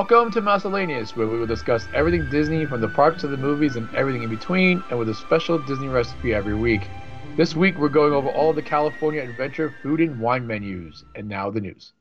Welcome to Mousellaneous, where we will discuss everything Disney, from the parks to the movies and everything in between, and with a special Disney recipe every week. This week, we're going over all the California Adventure food and wine menus. And now the news.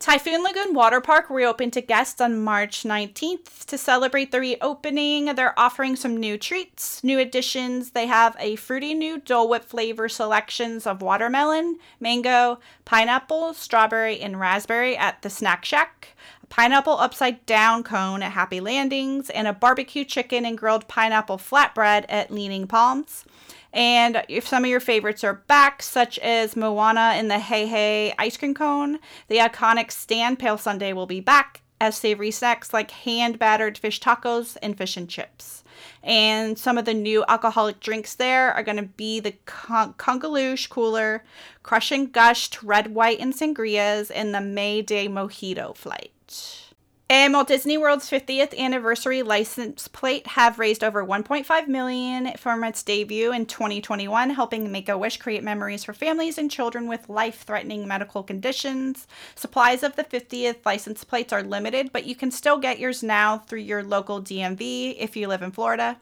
Typhoon Lagoon Water Park reopened to guests on March 19th. To celebrate the reopening, they're offering some new treats, new additions. They have a fruity new Dole Whip flavor selections of watermelon, mango, pineapple, strawberry, and raspberry at the Snack Shack, a pineapple upside down cone at Happy Landings, and a barbecue chicken and grilled pineapple flatbread at Leaning Palms. And if some of your favorites are back, such as Moana and the Hey Hey ice cream cone, the iconic Stan Pale Sundae will be back, as savory snacks like hand-battered fish tacos and fish and chips. And some of the new alcoholic drinks there are going to be the Congaloosh Cooler, Crush and Gushed Red, White, and Sangrias, and the May Day Mojito Flight. And Walt Disney World's 50th anniversary license plate have raised over $1.5 million from its debut in 2021, helping Make-A-Wish create memories for families and children with life-threatening medical conditions. Supplies of the 50th license plates are limited, but you can still get yours now through your local DMV if you live in Florida.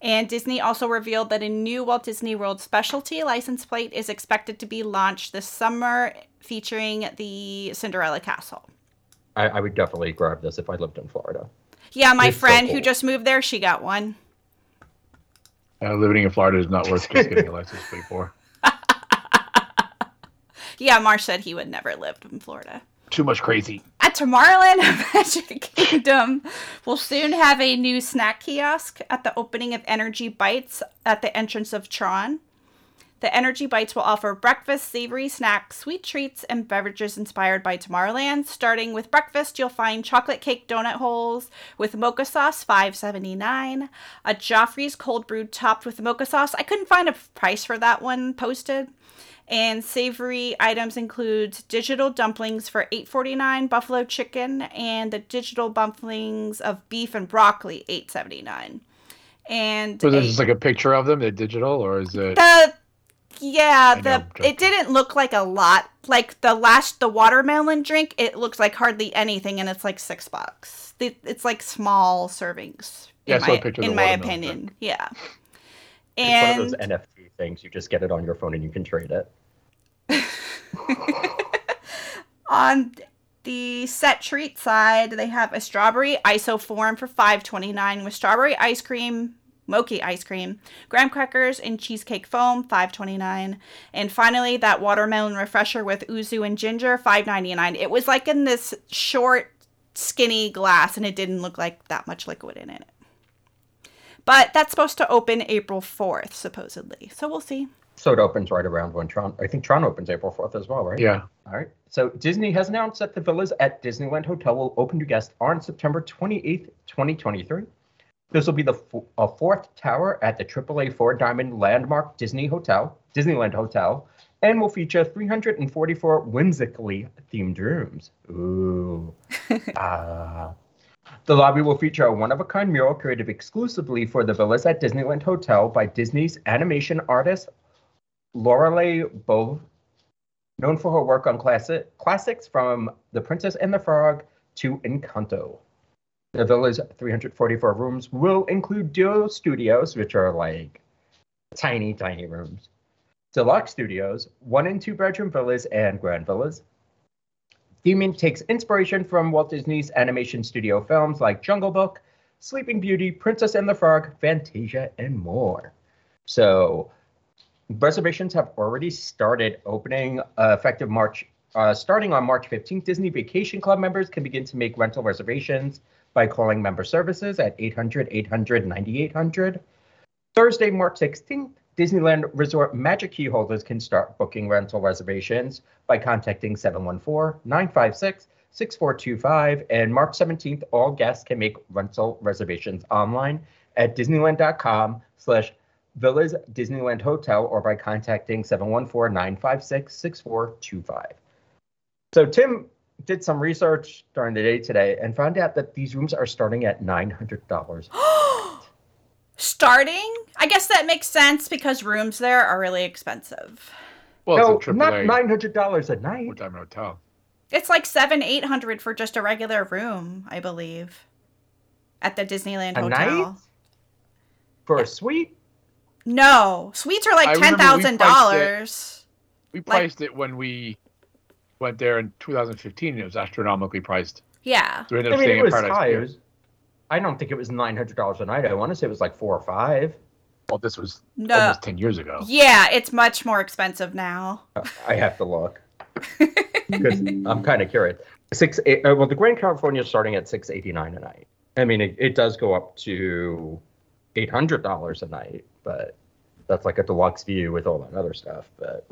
And Disney also revealed that a new Walt Disney World specialty license plate is expected to be launched this summer, featuring the Cinderella Castle. I would definitely grab this if I lived in Florida. Yeah, my friend who just moved there, she got one. Living in Florida is not worth just getting a license plate for. Yeah, Marsh said he would never live in Florida. Too much crazy. At Tomorrowland Magic Kingdom, we'll soon have a new snack kiosk at the opening of Energy Bites at the entrance of Tron. The Energy Bites will offer breakfast, savory snacks, sweet treats, and beverages inspired by Tomorrowland. Starting with breakfast, you'll find chocolate cake donut holes with mocha sauce, $5.79. A Joffrey's cold brew topped with mocha sauce. I couldn't find a price for that one posted. And savory items include digital dumplings for $8.49, buffalo chicken, and the digital dumplings of beef and broccoli, $8.79. And so there's just like a picture of them. They're digital, or is it? Yeah, it didn't look like a lot. Like the watermelon drink, it looks like hardly anything, and it's like $6. It's like small servings. Yeah, in my opinion. Drink. Yeah, and it's one of those NFT things. You just get it on your phone and you can trade it. On the set treat side, they have a strawberry isoform for $5.29 with strawberry ice cream, mochi ice cream, graham crackers, and cheesecake foam, $5.29. And finally, that watermelon refresher with yuzu and ginger, $5.99. It was like in this short, skinny glass, and it didn't look like that much liquid in it. But that's supposed to open April 4th, supposedly. So we'll see. So it opens right around when Tron, I think Tron opens April 4th as well, right? Yeah. All right. So Disney has announced that the villas at Disneyland Hotel will open to guests on September 28th, 2023. This will be the fourth tower at the AAA Four Diamond Landmark Disneyland Hotel, and will feature 344 whimsically themed rooms. Ooh. The lobby will feature a one-of-a-kind mural created exclusively for the villas at Disneyland Hotel by Disney's animation artist Lorelei Beau, known for her work on classics from The Princess and the Frog to Encanto. The villa's 344 rooms will include duo studios, which are like tiny, tiny rooms, deluxe studios, 1- and 2-bedroom villas, and grand villas. Theming takes inspiration from Walt Disney's animation studio films like Jungle Book, Sleeping Beauty, Princess and the Frog, Fantasia, and more. So reservations have already started opening effective March. Starting on March 15th, Disney Vacation Club members can begin to make rental reservations by calling member services at 800-800-9800. Thursday, March 16th, Disneyland Resort Magic Key holders can start booking rental reservations by contacting 714-956-6425. And March 17th, all guests can make rental reservations online at disneyland.com/villasdisneylandhotel or by contacting 714-956-6425. So Tim did some research during the day today and found out that these rooms are starting at $900. Starting? I guess that makes sense because rooms there are really expensive. Well, no, it's not $900 a night. We're talking about hotel. It's like $700-800 for just a regular room, I believe, at the Disneyland Hotel. Night? For a suite? No, suites are like $10,000. We priced it when we went there in 2015. It was astronomically priced. Yeah, so we ended up staying at Paradise Pier. I don't think it was $900 a night. I want to say it was like 4 or 5. Well, this was almost 10 years ago. Yeah, it's much more expensive now. I have to look. Because I'm kind of curious. Well, the Grand California is starting at $689 a night. I mean, it does go up to $800 a night, but that's like a deluxe view with all that other stuff. But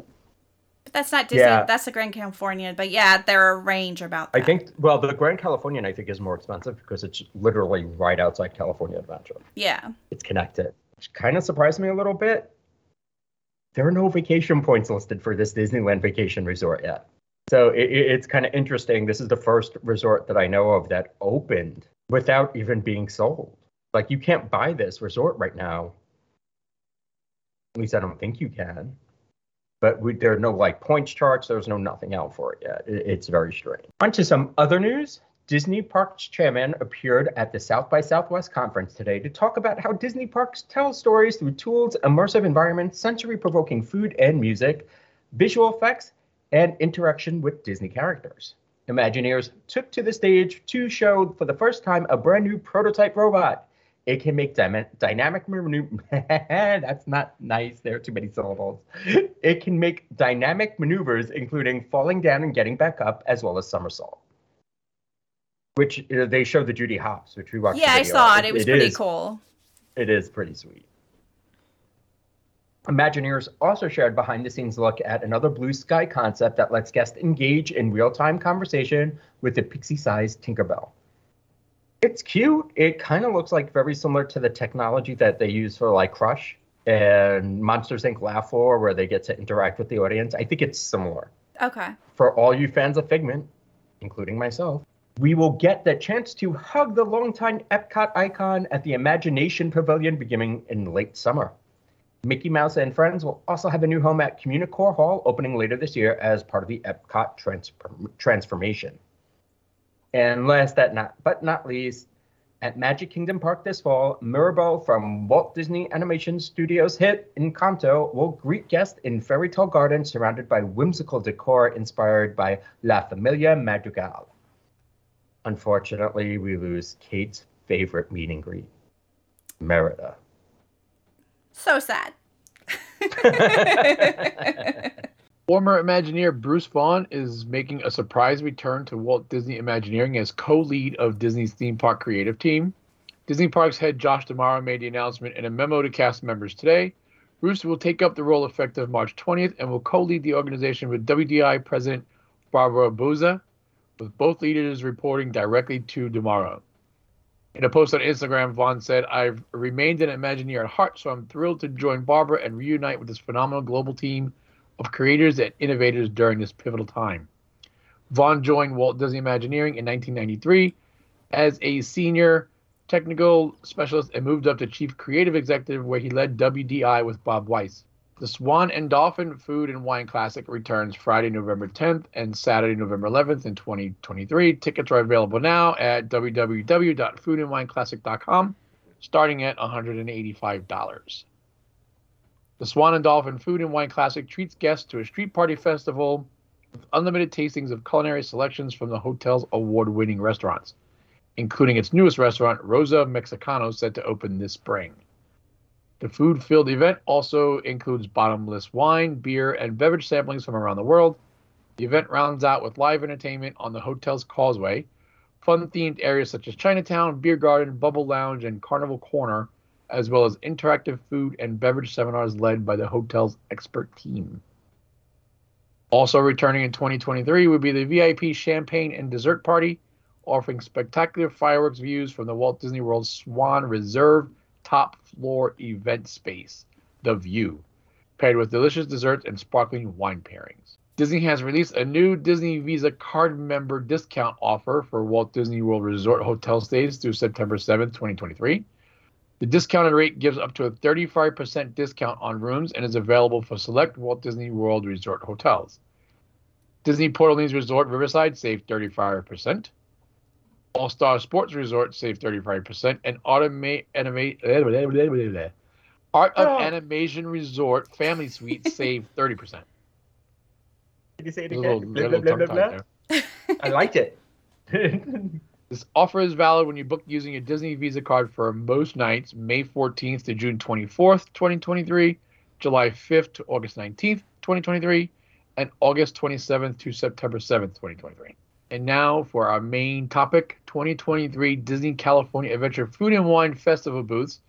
that's not Disney. Yeah. That's the Grand Californian. But yeah, there are a range about that. I think, well, the Grand Californian, I think, is more expensive because it's literally right outside California Adventure. Yeah. It's connected, which kind of surprised me a little bit. There are no vacation points listed for this Disneyland vacation resort yet. So it's kind of interesting. This is the first resort that I know of that opened without even being sold. Like, you can't buy this resort right now. At least I don't think you can. But there are no, like, points charts. There's no nothing out for it yet. It's very strange. On to some other news. Disney Parks Chapman appeared at the South by Southwest conference today to talk about how Disney Parks tell stories through tools, immersive environments, sensory-provoking food and music, visual effects, and interaction with Disney characters. Imagineers took to the stage to show for the first time a brand new prototype robot. It can make dynamic That's not nice. There are too many syllables. It can make dynamic maneuvers, including falling down and getting back up, as well as somersault. Which they showed the Judy Hopps, which we watched. Yeah, I saw it. It was pretty cool. It is pretty sweet. Imagineers also shared behind-the-scenes look at another blue sky concept that lets guests engage in real-time conversation with the pixie-sized Tinkerbell. It's cute. It kind of looks like very similar to the technology that they use for like Crush and Monsters Inc. Laugh Floor, where they get to interact with the audience. I think it's similar. Okay. For all you fans of Figment, including myself, we will get the chance to hug the longtime Epcot icon at the Imagination Pavilion beginning in late summer. Mickey Mouse and Friends will also have a new home at Communicore Hall opening later this year as part of the Epcot transformation. And last but not least, at Magic Kingdom Park this fall, Mirabel from Walt Disney Animation Studios' hit Encanto will greet guests in Fairy Tale Garden surrounded by whimsical decor inspired by La Familia Madrigal. Unfortunately, we lose Kate's favorite meet and greet, Merida. So sad. Former Imagineer Bruce Vaughn is making a surprise return to Walt Disney Imagineering as co-lead of Disney's theme park creative team. Disney Parks head Josh D'Amaro made the announcement in a memo to cast members today. Bruce will take up the role effective March 20th and will co-lead the organization with WDI President Barbara Bouza, with both leaders reporting directly to D'Amaro. In a post on Instagram, Vaughn said, "I've remained an Imagineer at heart, so I'm thrilled to join Barbara and reunite with this phenomenal global team of creators and innovators during this pivotal time." Vaughn joined Walt Disney Imagineering in 1993 as a senior technical specialist and moved up to chief creative executive, where he led WDI with Bob Weiss. The Swan and Dolphin Food and Wine Classic returns Friday, November 10th and Saturday, November 11th in 2023. Tickets are available now at www.foodandwineclassic.com, starting at $185. The Swan and Dolphin Food and Wine Classic treats guests to a street party festival with unlimited tastings of culinary selections from the hotel's award-winning restaurants, including its newest restaurant, Rosa Mexicano, set to open this spring. The food-filled event also includes bottomless wine, beer, and beverage samplings from around the world. The event rounds out with live entertainment on the hotel's causeway, fun-themed areas such as Chinatown, Beer Garden, Bubble Lounge, and Carnival Corner, as well as interactive food and beverage seminars led by the hotel's expert team. Also returning in 2023 would be the VIP Champagne and Dessert Party, offering spectacular fireworks views from the Walt Disney World Swan Reserve top floor event space, The View, paired with delicious desserts and sparkling wine pairings. Disney has released a new Disney Visa card member discount offer for Walt Disney World Resort hotel stays through September 7th, 2023. The discounted rate gives up to a 35% discount on rooms and is available for select Walt Disney World Resort hotels. Disney Port Orleans Resort Riverside saved 35%. All Star Sports Resort saved 35%. And Art of Animation Resort Family Suite saved 30%. Did you say it again? I liked it. This offer is valid when you book using your Disney Visa card for most nights, May 14th to June 24th, 2023, July 5th to August 19th, 2023, and August 27th to September 7th, 2023. And now for our main topic, 2023 Disney California Adventure Food and Wine Festival booths.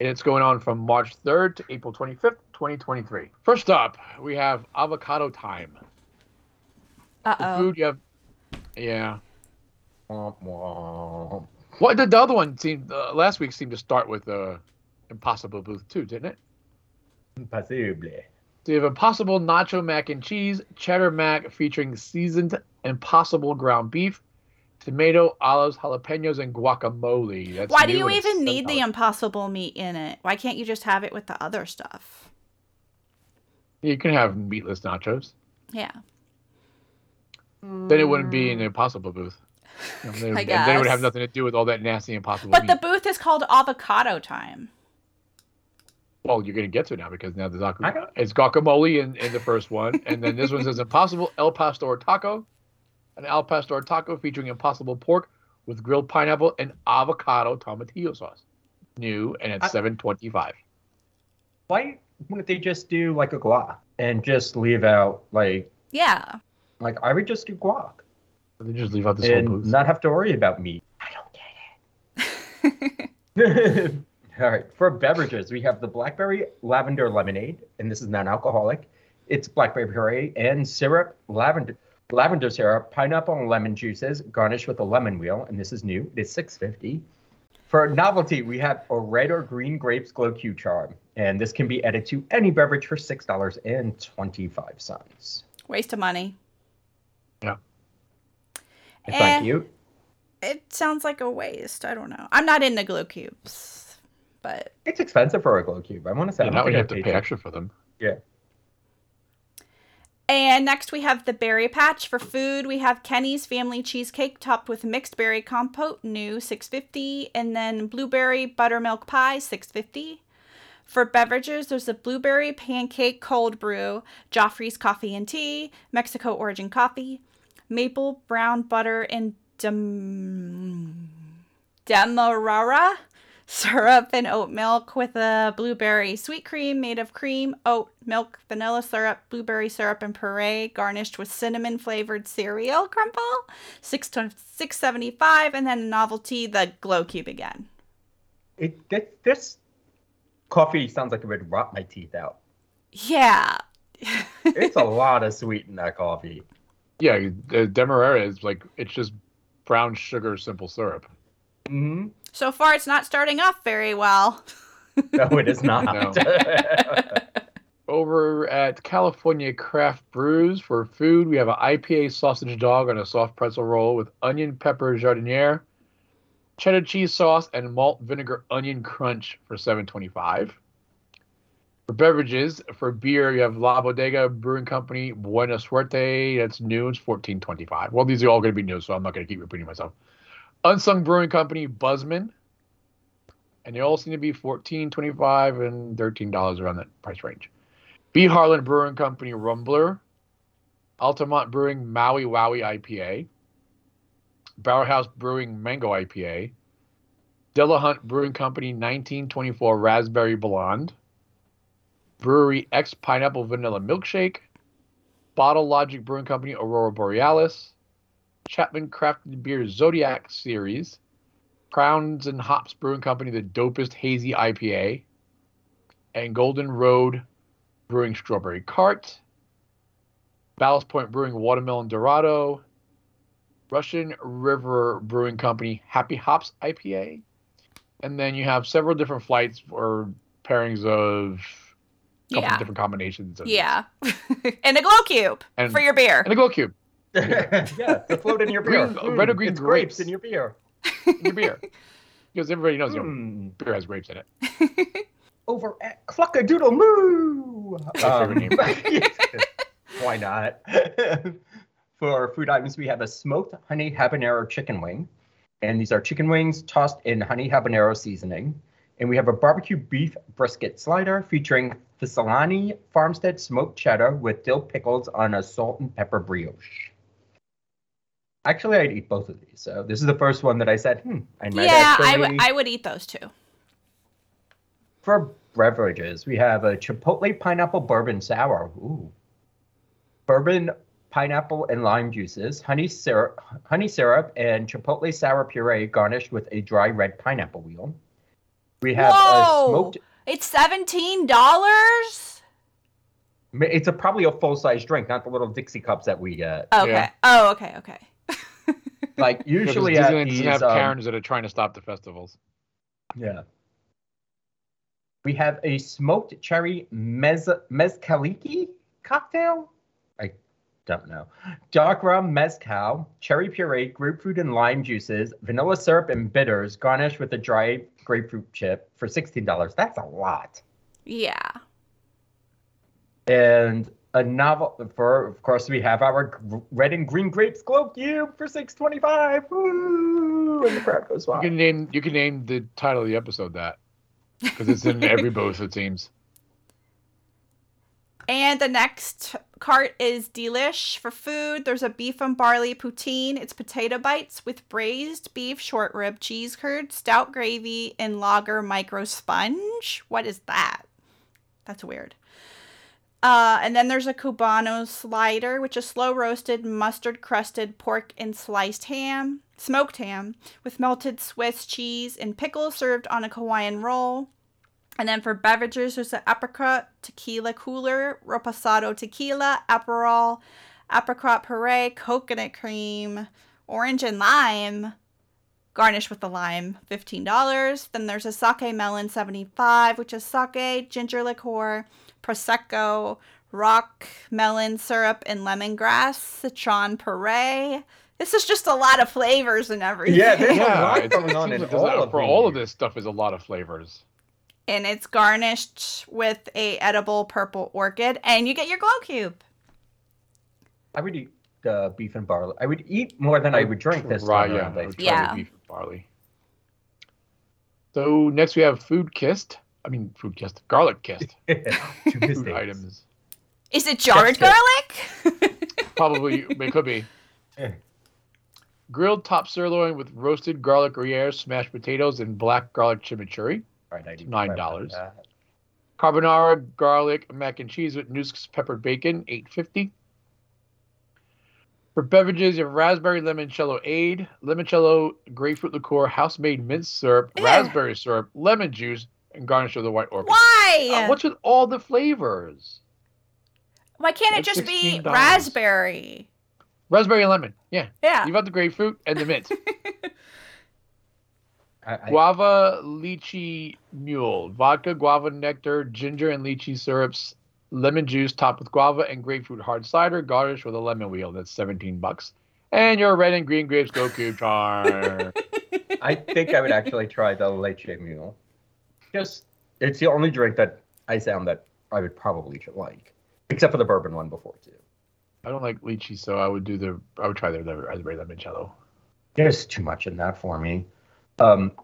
And it's going on from March 3rd to April 25th, 2023. First up, we have avocado time. Uh-oh. The food you have... Yeah. What did the other one last week seemed to start with Impossible booth too, didn't it? Impossible. So you have Impossible Nacho Mac and Cheese, Cheddar Mac featuring seasoned Impossible ground beef, tomato, olives, jalapenos, and guacamole. That's why do you even need the Impossible meat in it? Why can't you just have it with the other stuff? You can have meatless nachos. Yeah. Then it wouldn't be an Impossible booth. They would have nothing to do with all that nasty Impossible meat. The booth is called Avocado Time. Well, you're going to get to it now because now there's guacamole in the first one. And then this one says Impossible El Pastor Taco. An Al Pastor Taco featuring Impossible pork with grilled pineapple and avocado tomatillo sauce. New and at $7.25. Why wouldn't they just do like a guac and just leave out like... Yeah. Like I would just do guac. They just leave out this whole booth. Not have to worry about meat. I don't get it. All right. For beverages, we have the Blackberry Lavender Lemonade, and this is non-alcoholic. It's blackberry puree and syrup, lavender syrup, pineapple and lemon juices, garnished with a lemon wheel, and this is new. It is $6.50. For novelty, we have a red or green grapes glow Q charm, and this can be added to any beverage for $6.25. Waste of money. Yeah. It's not cute. It sounds like a waste. I don't know. I'm not into glow cubes, but it's expensive for a glow cube. I want to say now we have to pay extra for them. Yeah. And next we have the berry patch for food. We have Kenny's Family Cheesecake topped with mixed berry compote, new $6.50, and then blueberry buttermilk pie $6.50. For beverages, there's a blueberry pancake cold brew, Joffrey's coffee and tea, Mexico origin coffee, maple, brown butter, and demerara syrup and oat milk with a blueberry sweet cream made of cream, oat milk, vanilla syrup, blueberry syrup, and puree garnished with cinnamon-flavored cereal crumble, $6.75, and then novelty, the glow cube again. This coffee sounds like it would rot my teeth out. Yeah. It's a lot of sweet in that coffee. Yeah, demerara is like, it's just brown sugar, simple syrup. Mm-hmm. So far, it's not starting off very well. No, it is not. No. Over at California Craft Brews for food, we have an IPA sausage dog on a soft pretzel roll with onion pepper jardiniere, cheddar cheese sauce, and malt vinegar onion crunch for $7.25. For beverages, for beer, you have La Bodega Brewing Company, Buena Suerte. That's new. It's $14.25. Well, these are all going to be new, so I'm not going to keep repeating myself. Unsung Brewing Company, Buzzman. And they all seem to be $14.25 and $13 around that price range. B. Harlan Brewing Company, Rumbler. Altamont Brewing, Maui Wowie IPA. Barrelhouse Brewing, Mango IPA. Delahunt Brewing Company, 1924 Raspberry Blonde. Brewery X Pineapple Vanilla Milkshake, Bottle Logic Brewing Company Aurora Borealis, Chapman Crafted Beer Zodiac Series, Crowns and Hops Brewing Company The Dopest Hazy IPA, and Golden Road Brewing Strawberry Cart, Ballast Point Brewing Watermelon Dorado, Russian River Brewing Company Happy Hops IPA, and then you have several different flights or pairings of couple of different combinations. And a glow cube for your beer. And a glow cube. Yeah, the float in your beer. Red or green grapes in your beer. Because everybody knows beer has grapes in it. Over at Cluck-a-Doodle-Moo. That's my favorite name. Why not? for our food items, we have a smoked honey habanero chicken wing. And these are chicken wings tossed in honey habanero seasoning. And we have a barbecue beef brisket slider featuring Fiscalini Farmstead smoked cheddar with dill pickles on a salt and pepper brioche. Actually, I'd eat both of these. So this is the first one that I said, I would eat those too. For beverages, we have a chipotle pineapple bourbon sour. Ooh. Bourbon, pineapple, and lime juices, honey syrup, and chipotle sour puree garnished with a dry red pineapple wheel. We have a smoked... It's $17? It's probably a full-size drink, not the little Dixie cups that we get. Okay. Yeah. Oh, okay. Like, usually have Karens that are trying to stop the festivals. Yeah. We have a smoked cherry mezcaliki cocktail. I don't know. Dark rum mezcal, cherry puree, grapefruit and lime juices, vanilla syrup and bitters, garnished with a dry grapefruit chip for $16. That's a lot. Yeah. And a novel for, of course, we have our red and green grapes glow cube for $6.25. Woo! And the crowd goes wild. You can name the title of the episode that, because it's in every booth, it seems. And the next cart is Delish. For food, there's a beef and barley poutine. It's potato bites with braised beef, short rib, cheese curd, stout gravy, and lager micro sponge. What is that? That's weird. And then there's a Cubano slider, which is slow-roasted, mustard-crusted pork and sliced ham, smoked ham, with melted Swiss cheese and pickles served on a Hawaiian roll. And then for beverages, there's an apricot tequila cooler, reposado tequila, Aperol, apricot puree, coconut cream, orange and lime, garnished with the lime, $15. Then there's a sake melon, $75, which is sake, ginger liqueur, Prosecco, rock, melon syrup, and lemongrass, citron puree. This is just a lot of flavors and everything. Yeah, there's a lot going on in all of this stuff is a lot of flavors. And it's garnished with a edible purple orchid, and you get your glow cube. I would eat beef and barley. I would eat more than I would drink this time. Yeah, beef and barley. So next we have food kissed, garlic kissed. Food items. Is it jarred garlic? Probably, it could be. Grilled top sirloin with roasted garlic gruyere, smashed potatoes, and black garlic chimichurri. $9. Carbonara garlic mac and cheese with Noosk's peppered bacon, $8.50. For beverages, you have raspberry limoncello, grapefruit liqueur, house-made mint syrup, raspberry syrup, lemon juice, and garnish with a white orchid. Why? What's with all the flavors? Why can't it just be raspberry? Raspberry and lemon. Yeah. Yeah. You've got the grapefruit and the mint. Guava lychee mule. Vodka, guava nectar, ginger and lychee syrups, lemon juice topped with guava and grapefruit hard cider, garnished with a lemon wheel. That's $17. And your red and green grapes go cube char. I think I would actually try the lychee mule. Yes, it's the only drink that I found that I would probably like, except for the bourbon one before too. I don't like lychee, so I would try the raspberry limoncello. There's too much in that for me.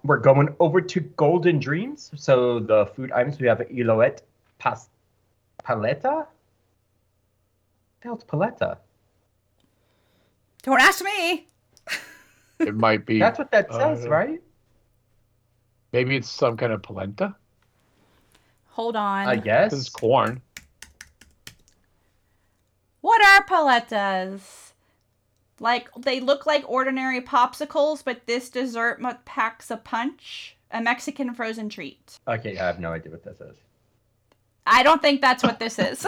We're going over to Golden Dreams. So the food items we have Eloette paleta. That's paleta. Don't ask me. It might be. That's what that says, right? Maybe it's some kind of polenta. Hold on. I guess. It's corn. What are poletas? Like, they look like ordinary popsicles, but this dessert packs a punch. A Mexican frozen treat. Okay, I have no idea what this is. I don't think that's what this is.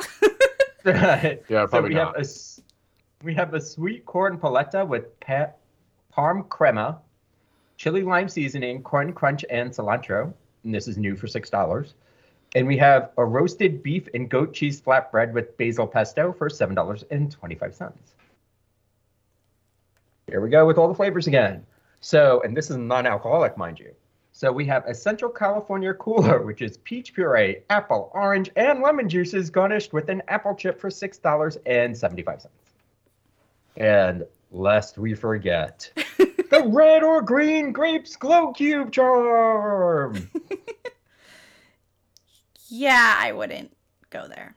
Yeah, probably so not. We have a sweet corn polenta with parm crema, chili lime seasoning, corn crunch, and cilantro. And this is new for $6. And we have a roasted beef and goat cheese flatbread with basil pesto for $7.25. Here we go with all the flavors again. So, and this is non-alcoholic, mind you. So we have a Central California cooler, which is peach puree, apple, orange, and lemon juices garnished with an apple chip for $6.75. And lest we forget, the red or green grapes glow cube charm. Yeah, I wouldn't go there.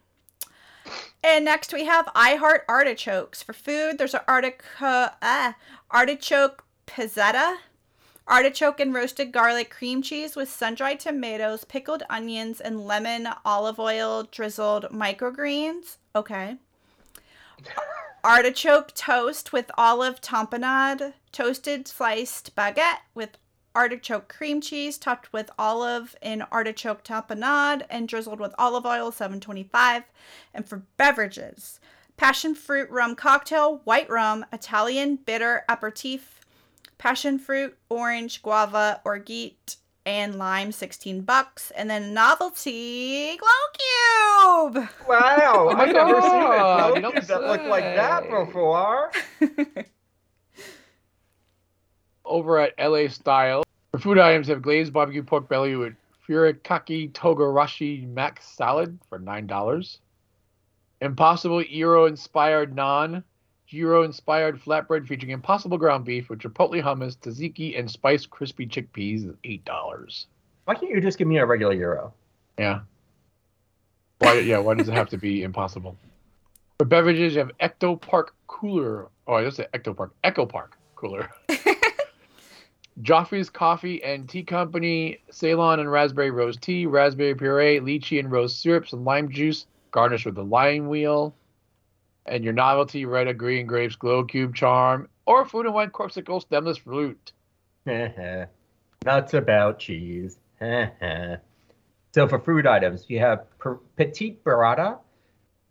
And next we have I Heart Artichokes. For food, there's an artichoke pizzetta, artichoke and roasted garlic cream cheese with sun-dried tomatoes, pickled onions, and lemon olive oil drizzled microgreens. Okay. Artichoke toast with olive tamponade, toasted sliced baguette with artichoke cream cheese topped with olive and artichoke tapenade and drizzled with olive oil, $7.25. And for beverages, passion fruit rum cocktail, white rum, Italian bitter aperitif, passion fruit, orange, guava, orgeat, and lime, $16. And then novelty glow cube. Wow, I've never seen a glow cube that looked like that before. Over at LA Style, our food items have glazed barbecue pork belly with furikake togarashi mac salad for $9. Impossible gyro-inspired naan, gyro-inspired flatbread featuring impossible ground beef with chipotle hummus, tzatziki, and spiced crispy chickpeas is $8. Why can't you just give me a regular gyro? Yeah. Why does it have to be impossible? For beverages, you have Ecto Park Cooler. Oh, I just said Ecto Park. Echo Park Cooler. Joffrey's Coffee and Tea Company, Ceylon and Raspberry Rose Tea, Raspberry Puree, Lychee and Rose Syrups, and Lime Juice, garnished with the lime wheel. And your novelty, red or green grapes, glow cube charm, or food and wine corksicle, stemless fruit. Nuts about cheese. So for food items, you have Petite Burrata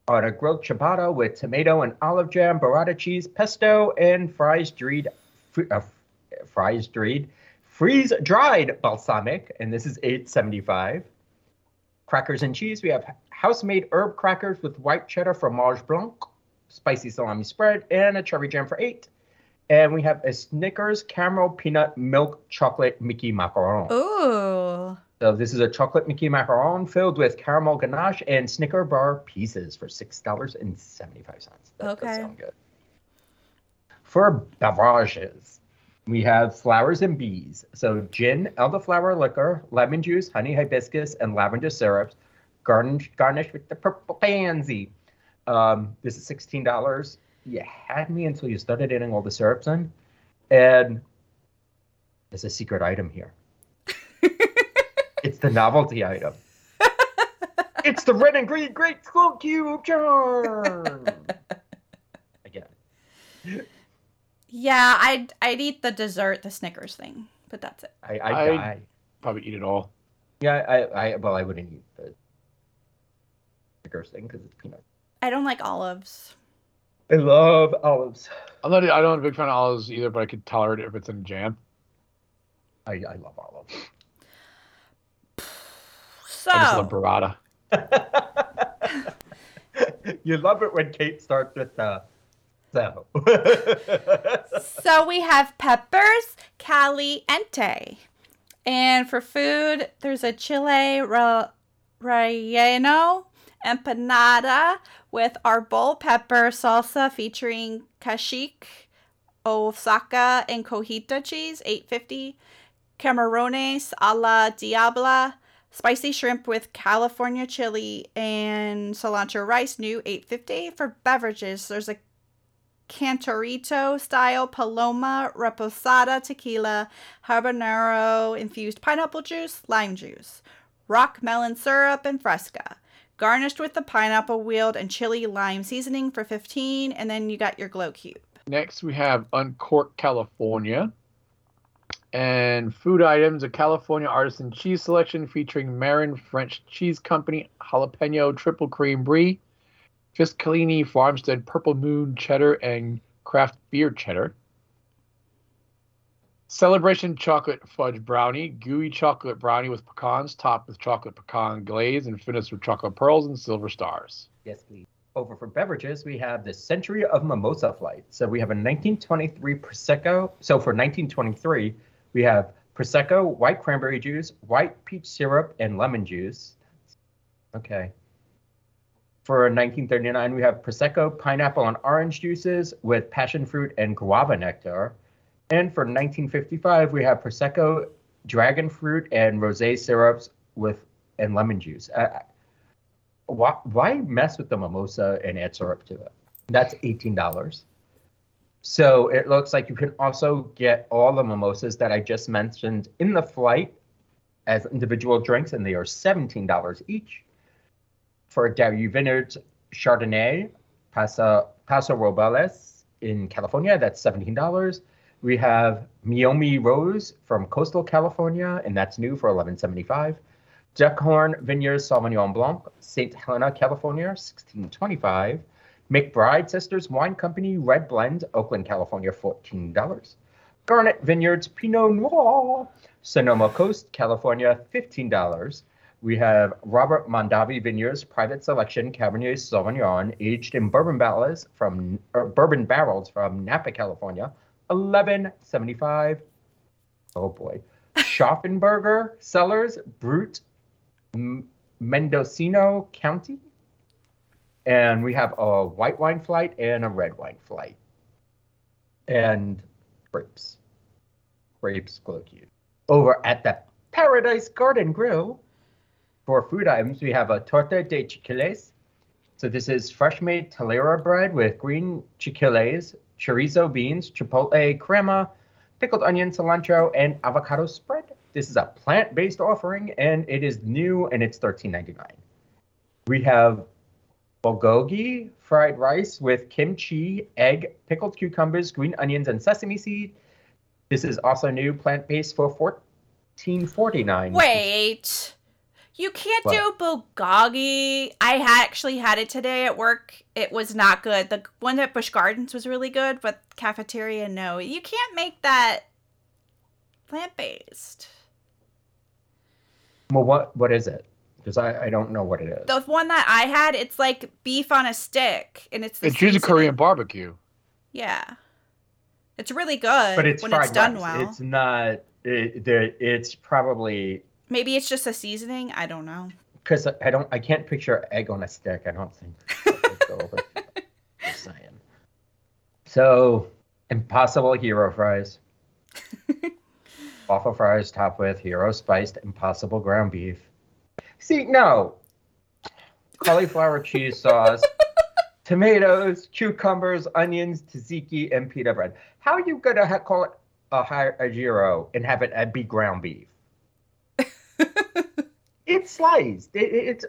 on a grilled ciabatta with tomato and olive jam, burrata cheese, pesto, and freeze-dried balsamic, and this is $8.75. Crackers and cheese, we have house-made herb crackers with white cheddar, fromage blanc, spicy salami spread, and a cherry jam for $8. And we have a Snickers caramel peanut milk chocolate Mickey macaron. Ooh. So this is a chocolate Mickey macaron filled with caramel ganache and Snicker bar pieces for $6.75. That sounds good. For beverages, we have flowers and bees. So gin, elderflower liquor, lemon juice, honey hibiscus, and lavender syrups, garnished with the purple pansy. This is $16. You had me until you started adding all the syrups in. And there's a secret item here. It's the novelty item. It's the red and green great school cube charm. Again. Yeah, I'd eat the dessert, the Snickers thing, but that's it. I'd probably eat it all. Yeah, I wouldn't eat the Snickers thing because it's peanut. I don't like olives. I love olives. I don't have a big fan of olives either, but I could tolerate it if it's in jam. I love olives. So I just love burrata. You love it when Kate starts with the. So we have peppers caliente. And for food, there's a chile relleno empanada with arbol pepper salsa featuring cacique, Oaxaca, and cojita cheese, $8.50. Camarones a la diabla, spicy shrimp with California chili and cilantro rice, new $8.50. For beverages, there's a Cantarito-style Paloma Reposada tequila, habanero-infused pineapple juice, lime juice, rock melon syrup, and fresca, garnished with the pineapple wheel and chili lime seasoning for $15, and then you got your glow cube. Next, we have Uncorked California. And food items, a California artisan cheese selection featuring Marin French Cheese Company, jalapeno triple cream brie, Fiscalini Farmstead Purple Moon Cheddar and Craft Beer Cheddar. Celebration Chocolate Fudge Brownie, gooey chocolate brownie with pecans, topped with chocolate pecan glaze, and finished with chocolate pearls and silver stars. Yes, please. Over for beverages, we have the Century of Mimosa flight. So we have a 1923 Prosecco. So for 1923, we have Prosecco, white cranberry juice, white peach syrup, and lemon juice. Okay. For $19.39, we have Prosecco, pineapple, and orange juices with passion fruit and guava nectar. And for $19.55, we have Prosecco, dragon fruit, and rosé syrups and lemon juice. Why mess with the mimosa and add syrup to it? That's $18. So it looks like you can also get all the mimosas that I just mentioned in the flight as individual drinks, and they are $17 each. For Daru Vineyards Chardonnay, Paso Robles in California, that's $17. We have Miomi Rose from coastal California, and that's new for $11.75. Duckhorn Vineyards Sauvignon Blanc, St. Helena, California, $16.25. McBride Sisters Wine Company Red Blend, Oakland, California, $14. Garnet Vineyards Pinot Noir, Sonoma Coast, California, $15. We have Robert Mondavi Vineyards Private Selection Cabernet Sauvignon, aged in bourbon barrels from Napa, California, $11.75. Oh boy. Schaffenberger Cellars Brut Mendocino County. And we have a white wine flight and a red wine flight. And grapes. Grapes Glocu. Over at the Paradise Garden Grill, for food items, we have a torta de chiquiles. So this is fresh-made telera bread with green chiquiles, chorizo beans, chipotle crema, pickled onion, cilantro, and avocado spread. This is a plant-based offering, and it is new, and it's $13.99. We have bulgogi, fried rice with kimchi, egg, pickled cucumbers, green onions, and sesame seed. This is also new, plant-based, for $14.49. Wait. You can't do bulgogi. I actually had it today at work. It was not good. The one at Busch Gardens was really good, but cafeteria, no. You can't make that plant-based. Well, what is it? Because I don't know what it is. The one that I had, it's like beef on a stick. And it's usually Korean barbecue. Yeah. It's really good, but it's when it's done rice. Well. It's not... It's probably... Maybe it's just a seasoning. I don't know. Because I can't picture egg on a stick. I don't think. Just saying. So, Impossible Hero Fries. Waffle fries topped with Hero Spiced Impossible Ground Beef. See, no. Cauliflower cheese sauce, tomatoes, cucumbers, onions, tzatziki, and pita bread. How are you going to call it a gyro and have it be ground beef? It's sliced. It's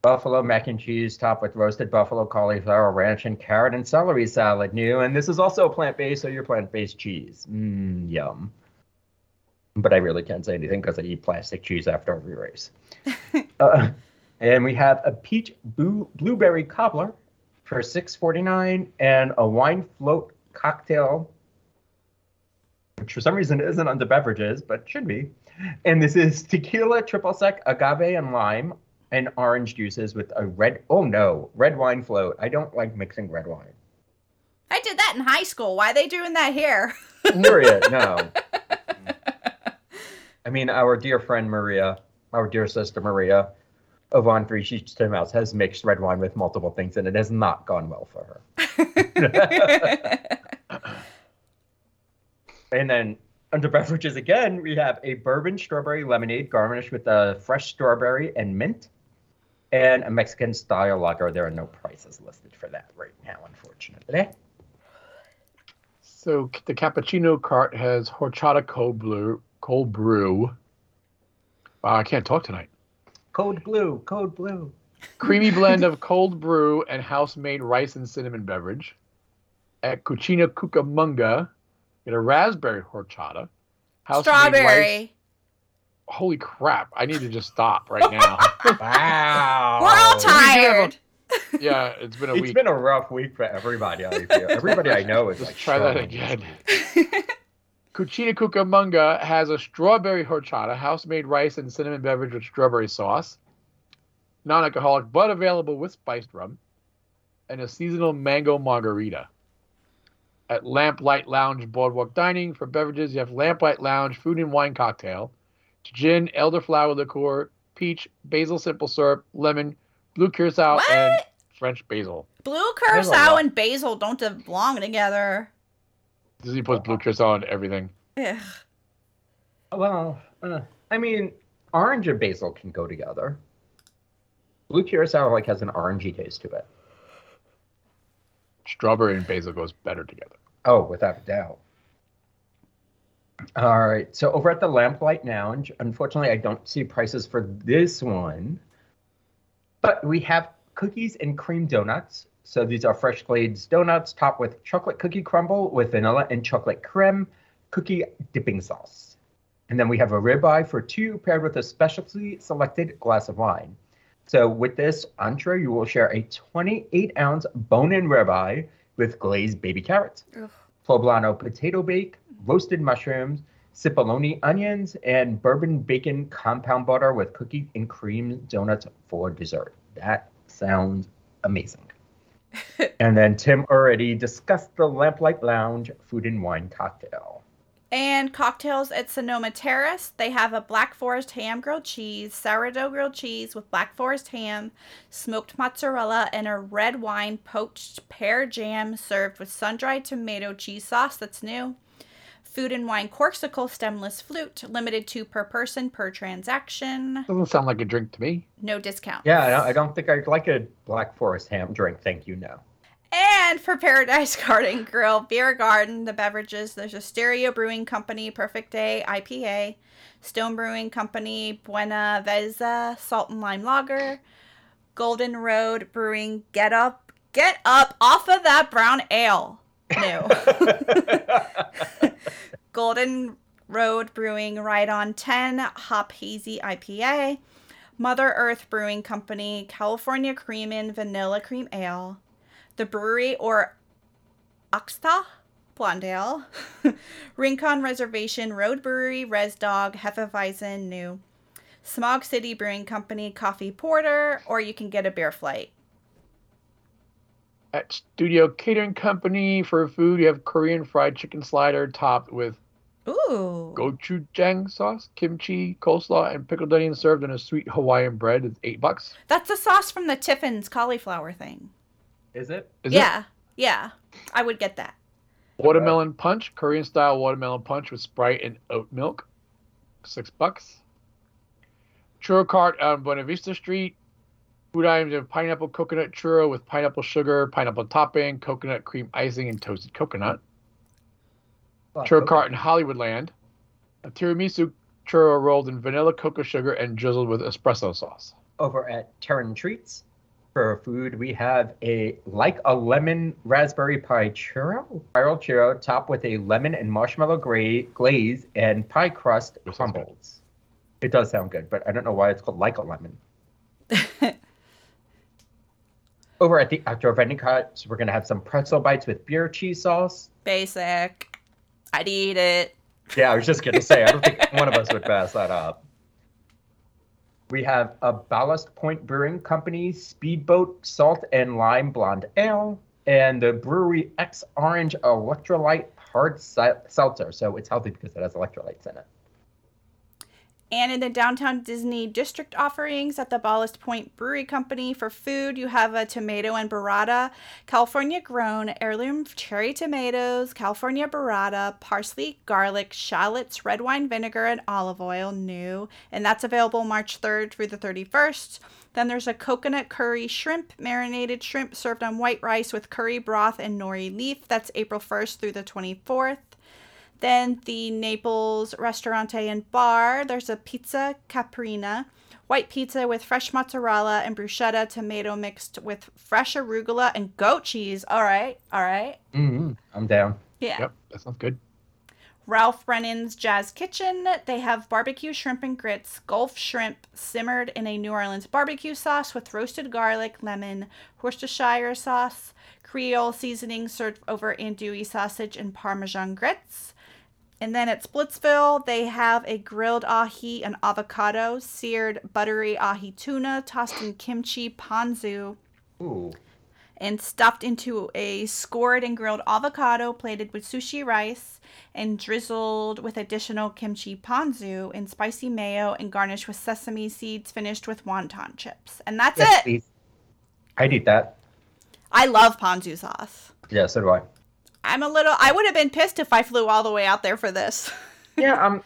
buffalo mac and cheese topped with roasted buffalo, cauliflower, ranch, and carrot and celery salad. New, and this is also plant-based, so your plant-based cheese. Yum. But I really can't say anything because I eat plastic cheese after every race. And we have a peach blueberry cobbler for $6.49 and a wine float cocktail, which for some reason isn't under beverages, but should be. And this is tequila, triple sec, agave, and lime, and orange juices with a red wine float. I don't like mixing red wine. I did that in high school. Why are they doing that here? Maria, no. I mean, our dear friend Maria, our dear sister Maria, of On Three Sheets to Mouse, has mixed red wine with multiple things, and it has not gone well for her. And then... under beverages again, we have a bourbon strawberry lemonade garnished with a fresh strawberry and mint, and a Mexican-style lager. There are no prices listed for that right now, unfortunately. So the cappuccino cart has horchata cold brew. Wow, I can't talk tonight. Cold blue. Creamy blend of cold brew and house-made rice and cinnamon beverage. At Cucina Cucamonga, get a raspberry horchata. Strawberry. Holy crap. I need to just stop right now. Wow. We're all tired. Yeah, it's been a week. It's been a rough week for everybody. I feel. Everybody I know is just like, try that again. Cucina Cucamonga has a strawberry horchata, house-made rice and cinnamon beverage with strawberry sauce. Non-alcoholic, but available with spiced rum. And a seasonal mango margarita. At Lamplight Lounge Boardwalk Dining, for beverages, you have Lamplight Lounge Food and Wine Cocktail, gin, elderflower liqueur, peach, basil simple syrup, lemon, blue curacao, and French basil. Blue curacao and basil don't belong together. Disney puts blue curacao in everything. Yeah. Well, I mean, orange and basil can go together. Blue curacao like has an orangey taste to it. Strawberry and basil goes better together. Oh, without a doubt. All right. So over at the Lamplight Lounge, unfortunately, I don't see prices for this one. But we have cookies and cream donuts. So these are fresh glazed donuts topped with chocolate cookie crumble with vanilla and chocolate creme cookie dipping sauce. And then we have a ribeye for two paired with a specialty selected glass of wine. So with this entree, you will share a 28-ounce bone-in ribeye with glazed baby carrots, poblano potato bake, roasted mushrooms, cipollini onions, and bourbon bacon compound butter with cookie and cream donuts for dessert. That sounds amazing. And then Tim already discussed the Lamplight Lounge food and wine cocktail. And cocktails at Sonoma Terrace, they have a Black Forest ham grilled cheese, sourdough grilled cheese with Black Forest ham, smoked mozzarella, and a red wine poached pear jam served with sun-dried tomato cheese sauce that's new. Food and wine corksicle stemless flute, limited to per person per transaction. Doesn't sound like a drink to me. No discount. Yeah, I don't think I'd like a Black Forest ham drink. Thank you, no. And for Paradise Garden Grill, Beer Garden, the beverages, there's Asteria Brewing Company, Perfect Day IPA, Stone Brewing Company, Buena Vesa, Salt and Lime Lager, Golden Road Brewing, Get Up off of that brown ale. No. Golden Road Brewing, Right on 10, Hop Hazy IPA, Mother Earth Brewing Company, California Creamin' Vanilla Cream Ale, The Brewery or Oxta Blonde Ale, Rincon Reservation Road Brewery, Res Dog, Hefeweizen New, Smog City Brewing Company, Coffee Porter, or you can get a beer flight. At Studio Catering Company for food, you have Korean fried chicken slider topped with gochujang sauce, kimchi, coleslaw, and pickled onion served in a sweet Hawaiian bread. It's $8. That's the sauce from the Tiffin's cauliflower thing. Is it? Yeah. I would get that. Watermelon punch, Korean style watermelon punch with Sprite and oat milk, $6. Churro cart on Buena Vista Street. Food items of pineapple coconut churro with pineapple sugar, pineapple topping, coconut cream icing, and toasted coconut. Churro cart in Hollywoodland. A tiramisu churro rolled in vanilla cocoa sugar and drizzled with espresso sauce. Over at Terran Treats, for food, we have a lemon raspberry pie churro. Spiral churro topped with a lemon and marshmallow glaze and pie crust crumbles. It does sound good, but I don't know why it's called like a lemon. Over at the outdoor vending cart, we're going to have some pretzel bites with beer cheese sauce. Basic. I'd eat it. Yeah, I was just going to say, I don't think one of us would pass that up. We have a Ballast Point Brewing Company Speedboat Salt and Lime Blonde Ale and the Brewery X Orange Electrolyte Hard Seltzer. So it's healthy because it has electrolytes in it. And in the Downtown Disney District offerings at the Ballast Point Brewery Company for food, you have a tomato and burrata, California grown, heirloom cherry tomatoes, California burrata, parsley, garlic, shallots, red wine vinegar, and olive oil new. And that's available March 3rd through the 31st. Then there's a coconut curry shrimp, marinated shrimp served on white rice with curry broth and nori leaf. That's April 1st through the 24th. Then the Naples Restaurante and Bar, there's a pizza caprina, white pizza with fresh mozzarella and bruschetta tomato mixed with fresh arugula and goat cheese. All right. Mm-hmm. I'm down. Yeah. Yep, that sounds good. Ralph Brennan's Jazz Kitchen, they have barbecue shrimp and grits, Gulf shrimp simmered in a New Orleans barbecue sauce with roasted garlic, lemon, Worcestershire sauce, Creole seasoning served over andouille sausage and Parmesan grits. And then at Splitsville, they have a grilled ahi and avocado, seared buttery ahi tuna, tossed in kimchi ponzu, and stuffed into a scored and grilled avocado, plated with sushi rice, and drizzled with additional kimchi ponzu and spicy mayo, and garnished with sesame seeds, finished with wonton chips. And that's it. Please. I'd eat that. I love ponzu sauce. Yeah, so do I. I would have been pissed if I flew all the way out there for this. Yeah,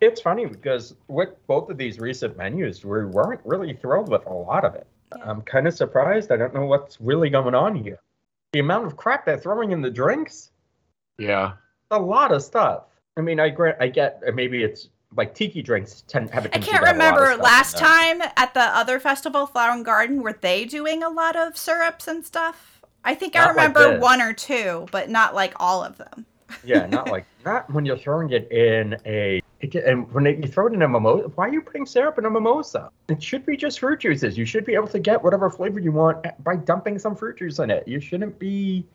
it's funny because with both of these recent menus, we weren't really thrilled with a lot of it. Yeah. I'm kind of surprised. I don't know what's really going on here. The amount of crap they're throwing in the drinks. Yeah. A lot of stuff. I mean, I get maybe it's like tiki drinks I can't remember last time at the other festival, Flower and Garden, were they doing a lot of syrups and stuff? I think I remember one or two, but not like all of them. Yeah, not when you're throwing it in you throw it in a mimosa. Why are you putting syrup in a mimosa? It should be just fruit juices. You should be able to get whatever flavor you want by dumping some fruit juice in it. You shouldn't be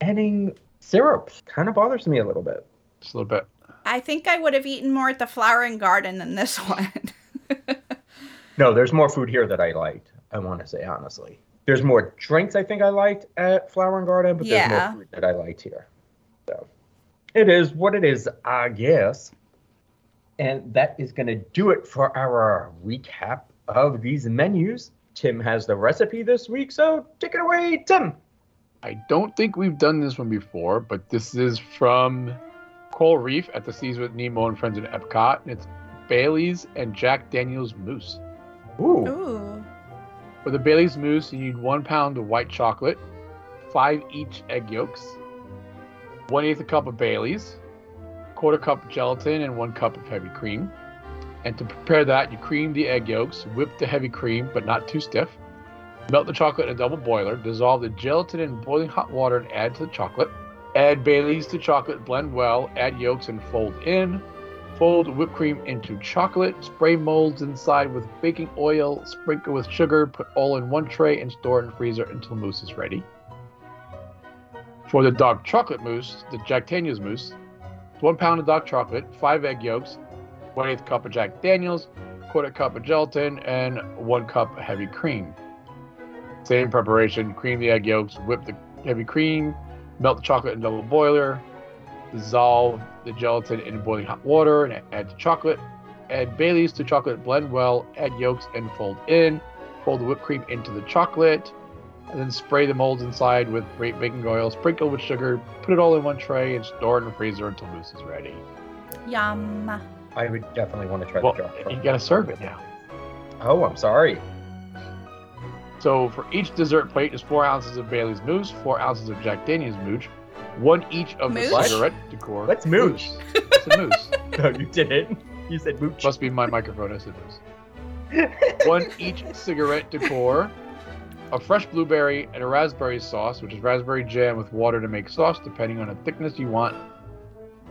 adding syrup. Kind of bothers me a little bit. Just a little bit. I think I would have eaten more at the Flower and Garden than this one. No, there's more food here that I liked, I want to say, honestly. There's more drinks I think I liked at Flower and Garden, but there's more food that I liked here. So it is what it is, I guess. And that is going to do it for our recap of these menus. Tim has the recipe this week, so take it away, Tim. I don't think we've done this one before, but this is from Coral Reef at the Seas with Nemo and Friends in Epcot. And it's Bailey's and Jack Daniel's Mousse. Ooh. For the Bailey's Mousse, you need 1 pound of white chocolate, 5 each egg yolks, 1/8 a cup of Bailey's, 1/4 cup of gelatin, and 1 cup of heavy cream. And to prepare that, you cream the egg yolks, whip the heavy cream, but not too stiff, melt the chocolate in a double boiler, dissolve the gelatin in boiling hot water and add to the chocolate. Add Baileys to chocolate, blend well, add yolks and fold in. Fold whipped cream into chocolate, spray molds inside with baking oil, sprinkle with sugar, put all in one tray and store in freezer until mousse is ready. For the dark chocolate mousse, the Jack Daniel's Mousse, 1 pound of dark chocolate, 5 egg yolks, 1/8 cup of Jack Daniels, 1/4 cup of gelatin, and 1 cup of heavy cream. Same preparation, cream the egg yolks, whip the heavy cream, melt the chocolate in a double boiler, dissolve the gelatin in boiling hot water and add the chocolate. Add Baileys to chocolate, blend well, add yolks and fold in. Fold the whipped cream into the chocolate, and then spray the molds inside with great baking oil, sprinkle with sugar, put it all in one tray, and store it in the freezer until mousse is ready. Yum. I would definitely want to try the jar. You gotta serve it now. Oh, I'm sorry. So for each dessert plate is 4 ounces of Bailey's Mousse, 4 ounces of Jack Daniel's Mousse, 1 each of the cigarette decor. What's mousse? It's a mousse. No, you didn't. You said mooch. Must be my microphone. I said mousse. 1 each cigarette decor. A fresh blueberry and a raspberry sauce, which is raspberry jam with water to make sauce, depending on the thickness you want.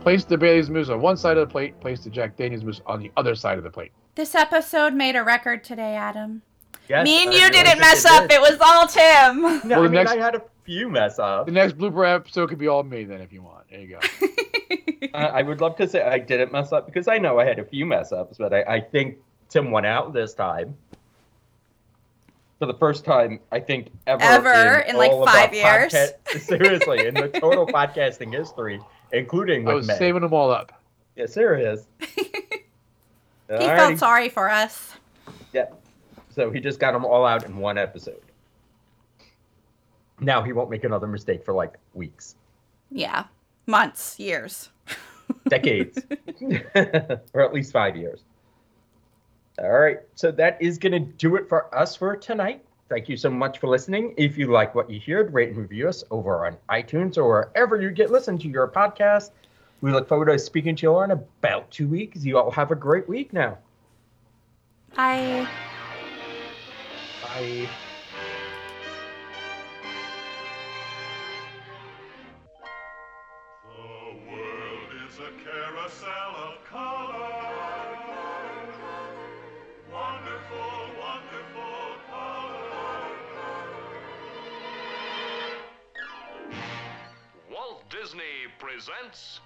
Place the Bailey's Mousse on one side of the plate. Place the Jack Daniel's Mousse on the other side of the plate. This episode made a record today, Adam. Yes, me and you didn't mess up. It was all Tim. No, well, I had a few mess up. The next blooper episode could be all me then if you want. There you go. I would love to say I didn't mess up because I know I had a few mess ups, but I think Tim went out this time. For the first time, I think, ever in like 5 years. Seriously, in the total podcasting history, including with me. I was saving them all up. Yes, there it is. He felt sorry for us. Yep. So he just got them all out in one episode. Now he won't make another mistake for like weeks. Yeah. Months. Years. Decades. Or at least 5 years. All right, so that is going to do it for us for tonight. Thank you so much for listening. If you like what you heard, rate and review us over on iTunes or wherever you listen to your podcast. We look forward to speaking to you all in about 2 weeks. You all have a great week now. Bye. Bye. The world is a carousel of color. Wonderful, wonderful color. Walt Disney presents...